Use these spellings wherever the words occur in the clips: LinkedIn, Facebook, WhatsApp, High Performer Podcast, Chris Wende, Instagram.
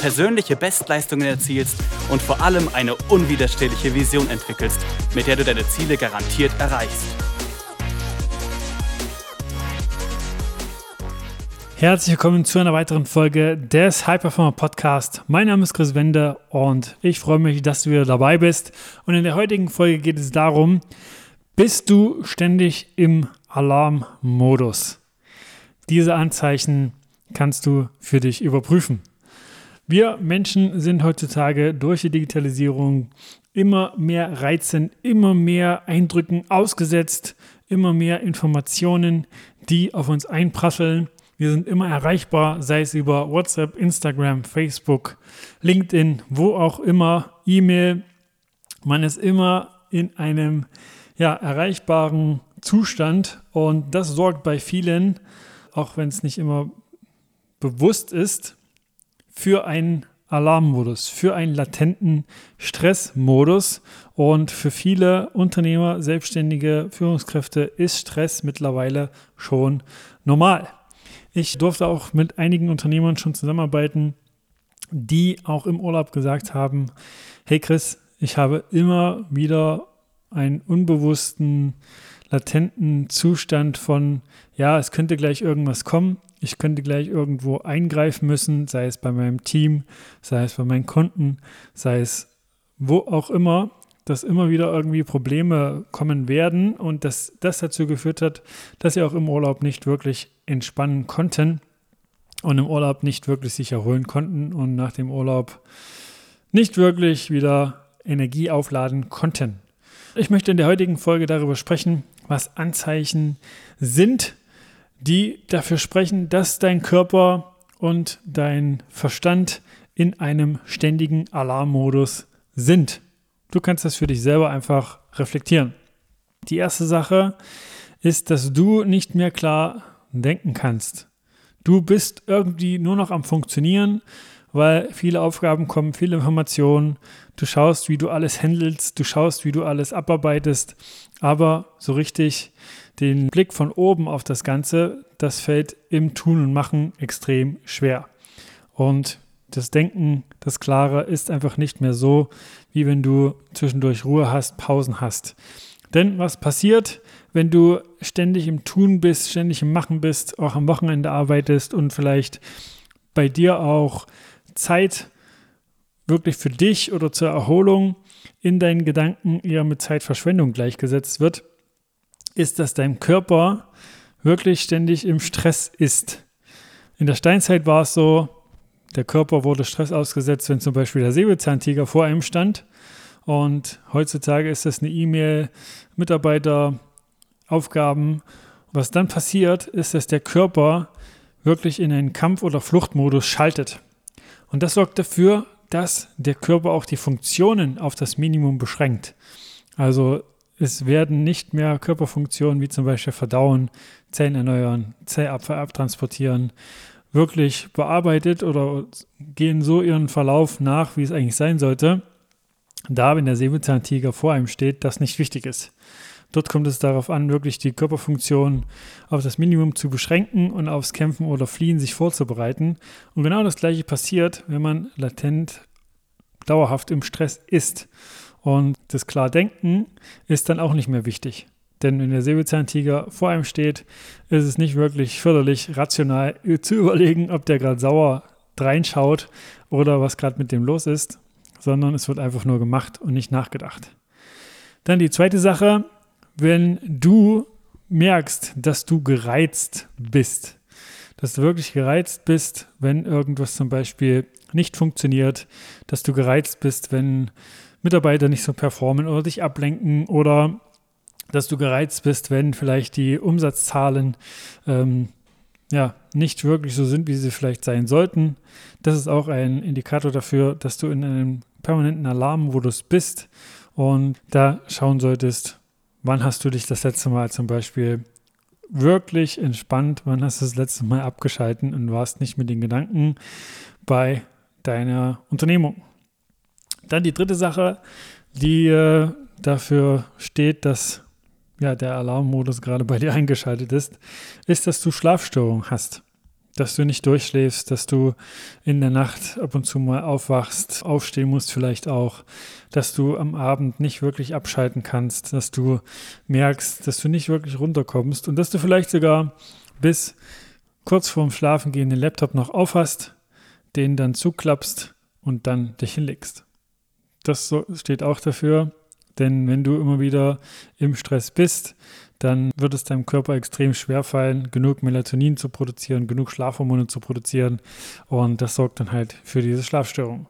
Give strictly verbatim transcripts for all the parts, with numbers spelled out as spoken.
persönliche Bestleistungen erzielst und vor allem eine unwiderstehliche Vision entwickelst, mit der du deine Ziele garantiert erreichst. Herzlich willkommen zu einer weiteren Folge des High Performer Podcast. Mein Name ist Chris Wende und ich freue mich, dass du wieder dabei bist. Und in der heutigen Folge geht es darum, bist du ständig im Alarmmodus? Diese Anzeichen kannst du für dich überprüfen. Wir Menschen sind heutzutage durch die Digitalisierung immer mehr Reizen, immer mehr Eindrücken ausgesetzt, immer mehr Informationen, die auf uns einprasseln. Wir sind immer erreichbar, sei es über WhatsApp, Instagram, Facebook, LinkedIn, wo auch immer, E-Mail. Man ist immer in einem ja, erreichbaren Zustand und das sorgt bei vielen, auch wenn es nicht immer bewusst ist, für einen Alarmmodus, für einen latenten Stressmodus. Und für viele Unternehmer, Selbstständige, Führungskräfte ist Stress mittlerweile schon normal. Ich durfte auch mit einigen Unternehmern schon zusammenarbeiten, die auch im Urlaub gesagt haben, hey Chris, ich habe immer wieder einen unbewussten, latenten Zustand von, ja, es könnte gleich irgendwas kommen, ich könnte gleich irgendwo eingreifen müssen, sei es bei meinem Team, sei es bei meinen Kunden, sei es wo auch immer, dass immer wieder irgendwie Probleme kommen werden und dass das dazu geführt hat, dass sie auch im Urlaub nicht wirklich entspannen konnten und im Urlaub nicht wirklich sich erholen konnten und nach dem Urlaub nicht wirklich wieder Energie aufladen konnten. Ich möchte in der heutigen Folge darüber sprechen, was Anzeichen sind, die dafür sprechen, dass dein Körper und dein Verstand in einem ständigen Alarmmodus sind. Du kannst das für dich selber einfach reflektieren. Die erste Sache ist, dass du nicht mehr klar denken kannst. Du bist irgendwie nur noch am Funktionieren, weil viele Aufgaben kommen, viele Informationen. Du schaust, wie du alles handelst, du schaust, wie du alles abarbeitest. Aber so richtig den Blick von oben auf das Ganze, das fällt im Tun und Machen extrem schwer. Und das Denken, das Klare ist einfach nicht mehr so, wie wenn du zwischendurch Ruhe hast, Pausen hast. Denn was passiert, wenn du ständig im Tun bist, ständig im Machen bist, auch am Wochenende arbeitest und vielleicht bei dir auch Zeit wirklich für dich oder zur Erholung in deinen Gedanken eher mit Zeitverschwendung gleichgesetzt wird, ist, dass dein Körper wirklich ständig im Stress ist. In der Steinzeit war es so, der Körper wurde Stress ausgesetzt, wenn zum Beispiel der Säbelzahntiger vor einem stand. Und heutzutage ist das eine E-Mail, Mitarbeiter, Aufgaben. Was dann passiert, ist, dass der Körper wirklich in einen Kampf- oder Fluchtmodus schaltet. Und das sorgt dafür, dass der Körper auch die Funktionen auf das Minimum beschränkt. Also es werden nicht mehr Körperfunktionen wie zum Beispiel Verdauen, Zellen erneuern, Zellabfall abtransportieren, wirklich bearbeitet oder gehen so ihren Verlauf nach, wie es eigentlich sein sollte, da, wenn der Säbelzahntiger vor einem steht, das nicht wichtig ist. Dort kommt es darauf an, wirklich die Körperfunktion auf das Minimum zu beschränken und aufs Kämpfen oder Fliehen sich vorzubereiten. Und genau das Gleiche passiert, wenn man latent dauerhaft im Stress ist. Und das Klardenken ist dann auch nicht mehr wichtig. Denn wenn der Säbelzahntiger vor einem steht, ist es nicht wirklich förderlich, rational zu überlegen, ob der gerade sauer reinschaut oder was gerade mit dem los ist, sondern es wird einfach nur gemacht und nicht nachgedacht. Dann die zweite Sache, wenn du merkst, dass du gereizt bist, dass du wirklich gereizt bist, wenn irgendwas zum Beispiel nicht funktioniert, dass du gereizt bist, wenn Mitarbeiter nicht so performen oder dich ablenken oder dass du gereizt bist, wenn vielleicht die Umsatzzahlen ähm, ja, nicht wirklich so sind, wie sie vielleicht sein sollten. Das ist auch ein Indikator dafür, dass du in einem permanenten Alarmmodus bist und da schauen solltest, Wann hast du dich das letzte Mal zum Beispiel wirklich entspannt, wann hast du das letzte Mal abgeschalten und warst nicht mit den Gedanken bei deiner Unternehmung? Dann die dritte Sache, die äh, dafür steht, dass ja, der Alarmmodus gerade bei dir eingeschaltet ist, ist, dass du Schlafstörungen hast. Dass du nicht durchschläfst, dass du in der Nacht ab und zu mal aufwachst, aufstehen musst vielleicht auch, dass du am Abend nicht wirklich abschalten kannst, dass du merkst, dass du nicht wirklich runterkommst und dass du vielleicht sogar bis kurz vorm Schlafengehen den Laptop noch aufhast, den dann zuklappst und dann dich hinlegst. Das steht auch dafür, denn wenn du immer wieder im Stress bist, dann wird es deinem Körper extrem schwer fallen, genug Melatonin zu produzieren, genug Schlafhormone zu produzieren, und das sorgt dann halt für diese Schlafstörung.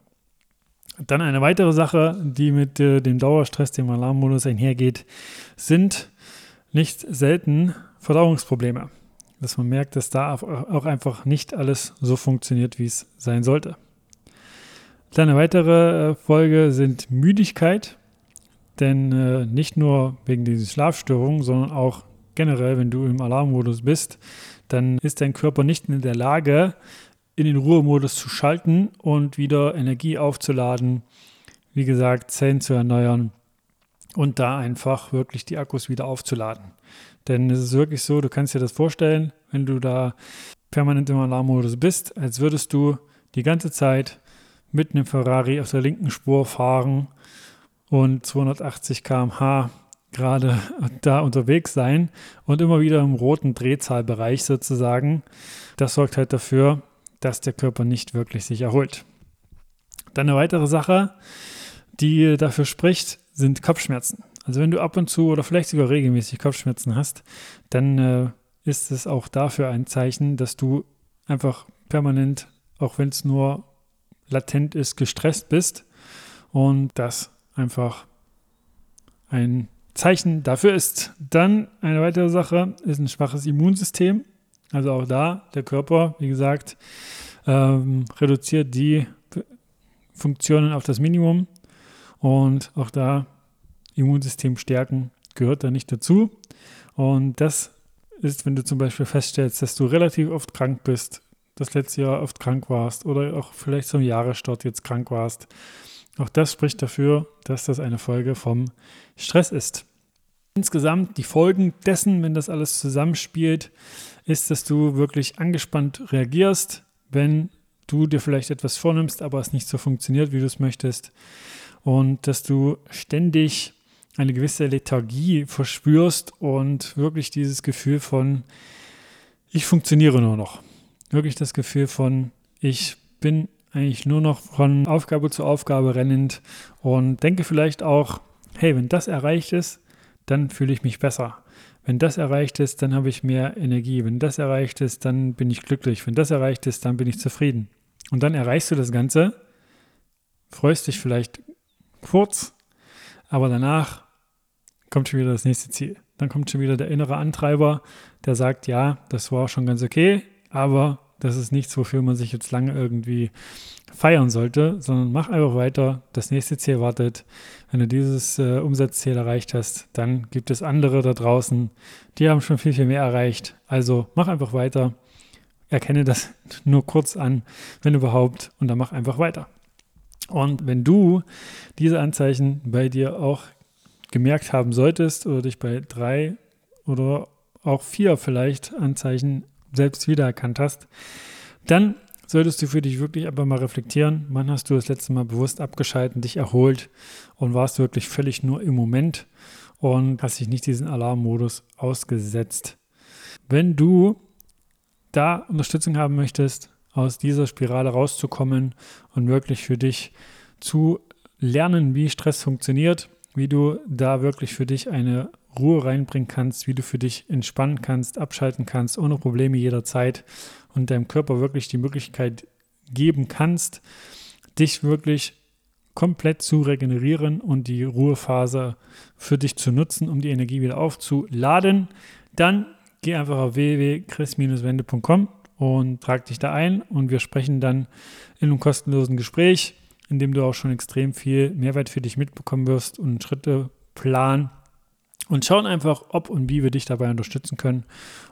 Dann eine weitere Sache, die mit äh, dem Dauerstress, dem Alarmmodus einhergeht, sind nicht selten Verdauungsprobleme. Dass man merkt, dass da auch einfach nicht alles so funktioniert, wie es sein sollte. Dann eine weitere Folge sind Müdigkeit. Denn äh, nicht nur wegen dieser Schlafstörungen, sondern auch generell, wenn du im Alarmmodus bist, dann ist dein Körper nicht in der Lage, in den Ruhemodus zu schalten und wieder Energie aufzuladen, wie gesagt, Zellen zu erneuern und da einfach wirklich die Akkus wieder aufzuladen. Denn es ist wirklich so, du kannst dir das vorstellen, wenn du da permanent im Alarmmodus bist, als würdest du die ganze Zeit mit einem Ferrari auf der linken Spur fahren und zweihundertachtzig Kilometer pro Stunde gerade da unterwegs sein und immer wieder im roten Drehzahlbereich sozusagen. Das sorgt halt dafür, dass der Körper nicht wirklich sich erholt. Dann eine weitere Sache, die dafür spricht, sind Kopfschmerzen. Also wenn du ab und zu oder vielleicht sogar regelmäßig Kopfschmerzen hast, dann äh, ist es auch dafür ein Zeichen, dass du einfach permanent, auch wenn es nur latent ist, gestresst bist, und das einfach ein Zeichen dafür ist. Dann eine weitere Sache ist ein schwaches Immunsystem. Also auch da, der Körper, wie gesagt, ähm, reduziert die Funktionen auf das Minimum. Und auch da, Immunsystem stärken gehört da nicht dazu. Und das ist, wenn du zum Beispiel feststellst, dass du relativ oft krank bist, das letzte Jahr oft krank warst oder auch vielleicht zum Jahresstart jetzt krank warst. Auch das spricht dafür, dass das eine Folge vom Stress ist. Insgesamt die Folgen dessen, wenn das alles zusammenspielt, ist, dass du wirklich angespannt reagierst, wenn du dir vielleicht etwas vornimmst, aber es nicht so funktioniert, wie du es möchtest. Und dass du ständig eine gewisse Lethargie verspürst und wirklich dieses Gefühl von, ich funktioniere nur noch. Wirklich das Gefühl von, ich bin eigentlich nur noch von Aufgabe zu Aufgabe rennend und denke vielleicht auch, hey, wenn das erreicht ist, dann fühle ich mich besser. Wenn das erreicht ist, dann habe ich mehr Energie. Wenn das erreicht ist, dann bin ich glücklich. Wenn das erreicht ist, dann bin ich zufrieden. Und dann erreichst du das Ganze, freust dich vielleicht kurz, aber danach kommt schon wieder das nächste Ziel. Dann kommt schon wieder der innere Antreiber, der sagt, ja, das war schon ganz okay, aber das ist nichts, wofür man sich jetzt lange irgendwie feiern sollte, sondern mach einfach weiter. Das nächste Ziel wartet. Wenn du dieses äh, Umsatzziel erreicht hast, dann gibt es andere da draußen, die haben schon viel, viel mehr erreicht. Also mach einfach weiter. Erkenne das nur kurz an, wenn überhaupt, und dann mach einfach weiter. Und wenn du diese Anzeichen bei dir auch gemerkt haben solltest oder dich bei drei oder auch vier vielleicht Anzeichen selbst wiedererkannt hast, dann solltest du für dich wirklich aber mal reflektieren, wann hast du das letzte Mal bewusst abgeschalten, dich erholt und warst wirklich völlig nur im Moment und hast dich nicht diesen Alarmmodus ausgesetzt. Wenn du da Unterstützung haben möchtest, aus dieser Spirale rauszukommen und wirklich für dich zu lernen, wie Stress funktioniert, wie du da wirklich für dich eine Ruhe reinbringen kannst, wie du für dich entspannen kannst, abschalten kannst, ohne Probleme jederzeit, und deinem Körper wirklich die Möglichkeit geben kannst, dich wirklich komplett zu regenerieren und die Ruhephase für dich zu nutzen, um die Energie wieder aufzuladen, dann geh einfach auf w w w punkt chris wende punkt com und trag dich da ein, und wir sprechen dann in einem kostenlosen Gespräch, in dem du auch schon extrem viel Mehrwert für dich mitbekommen wirst und einen Schritteplan, und schauen einfach, ob und wie wir dich dabei unterstützen können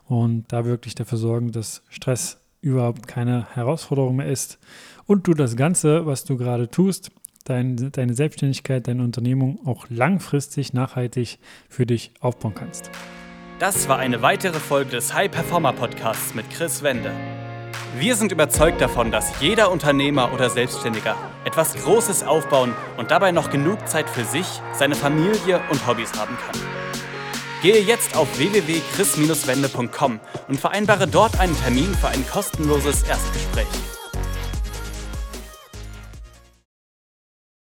und da wirklich dafür sorgen, dass Stress überhaupt keine Herausforderung mehr ist und du das Ganze, was du gerade tust, dein, deine Selbstständigkeit, deine Unternehmung auch langfristig nachhaltig für dich aufbauen kannst. Das war eine weitere Folge des High Performer Podcasts mit Chris Wende. Wir sind überzeugt davon, dass jeder Unternehmer oder Selbstständiger etwas Großes aufbauen und dabei noch genug Zeit für sich, seine Familie und Hobbys haben kann. Gehe jetzt auf w w w punkt chris wende punkt com und vereinbare dort einen Termin für ein kostenloses Erstgespräch.